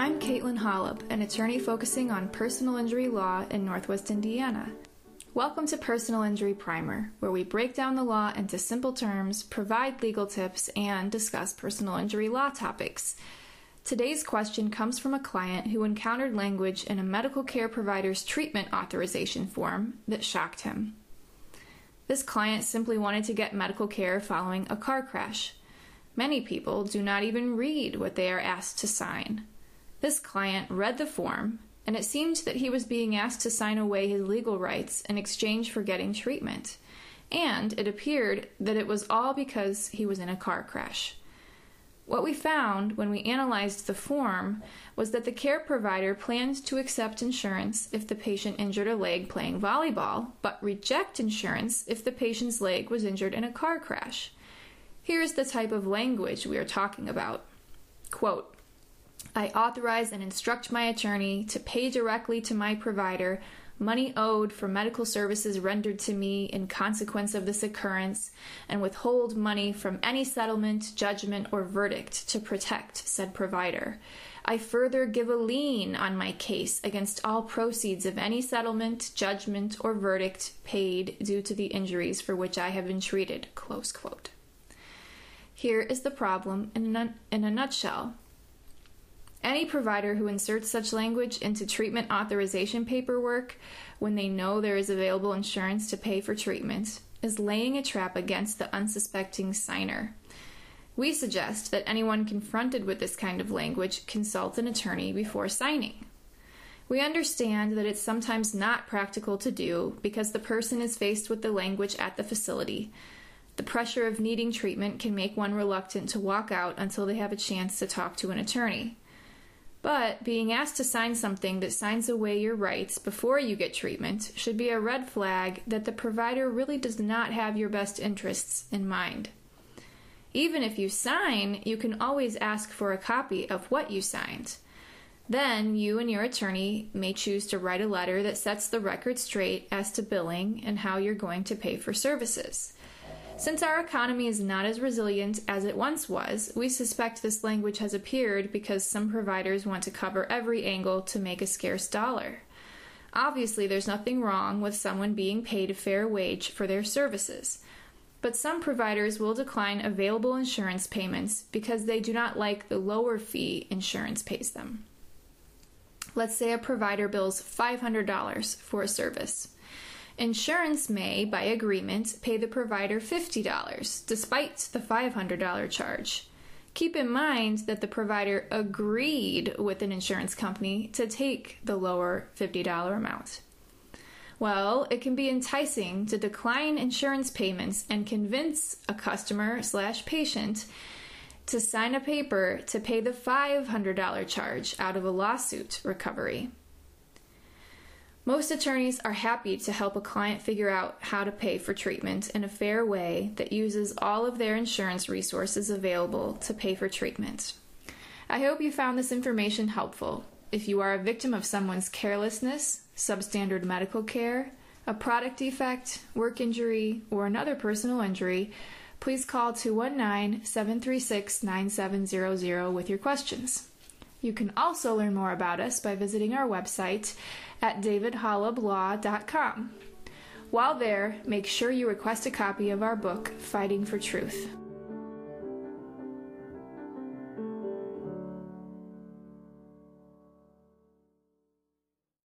I'm Caitlin Holub, an attorney focusing on personal injury law in Northwest Indiana. Welcome to Personal Injury Primer, where we break down the law into simple terms, provide legal tips, and discuss personal injury law topics. Today's question comes from a client who encountered language in a medical care provider's treatment authorization form that shocked him. This client simply wanted to get medical care following a car crash. Many people do not even read what they are asked to sign. This client read the form, and it seemed that he was being asked to sign away his legal rights in exchange for getting treatment. And it appeared that it was all because he was in a car crash. What we found when we analyzed the form was that the care provider planned to accept insurance if the patient injured a leg playing volleyball, but reject insurance if the patient's leg was injured in a car crash. Here is the type of language we are talking about. Quote, "I authorize and instruct my attorney to pay directly to my provider money owed for medical services rendered to me in consequence of this occurrence, and withhold money from any settlement, judgment, or verdict to protect said provider. I further give a lien on my case against all proceeds of any settlement, judgment, or verdict paid due to the injuries for which I have been treated." Close quote. Here is the problem in a nutshell. Any provider who inserts such language into treatment authorization paperwork when they know there is available insurance to pay for treatment is laying a trap against the unsuspecting signer. We suggest that anyone confronted with this kind of language consult an attorney before signing. We understand that it's sometimes not practical to do because the person is faced with the language at the facility. The pressure of needing treatment can make one reluctant to walk out until they have a chance to talk to an attorney. But being asked to sign something that signs away your rights before you get treatment should be a red flag that the provider really does not have your best interests in mind. Even if you sign, you can always ask for a copy of what you signed. Then you and your attorney may choose to write a letter that sets the record straight as to billing and how you're going to pay for services. Since our economy is not as resilient as it once was, we suspect this language has appeared because some providers want to cover every angle to make a scarce dollar. Obviously, there's nothing wrong with someone being paid a fair wage for their services, but some providers will decline available insurance payments because they do not like the lower fee insurance pays them. Let's say a provider bills $500 for a service. Insurance may, by agreement, pay the provider $50, despite the $500 charge. Keep in mind that the provider agreed with an insurance company to take the lower $50 amount. Well, it can be enticing to decline insurance payments and convince a customer/patient to sign a paper to pay the $500 charge out of a lawsuit recovery. Most attorneys are happy to help a client figure out how to pay for treatment in a fair way that uses all of their insurance resources available to pay for treatment. I hope you found this information helpful. If you are a victim of someone's carelessness, substandard medical care, a product defect, work injury, or another personal injury, please call 219-736-9700 with your questions. You can also learn more about us by visiting our website at davidholablaw.com. While there, make sure you request a copy of our book, Fighting for Truth.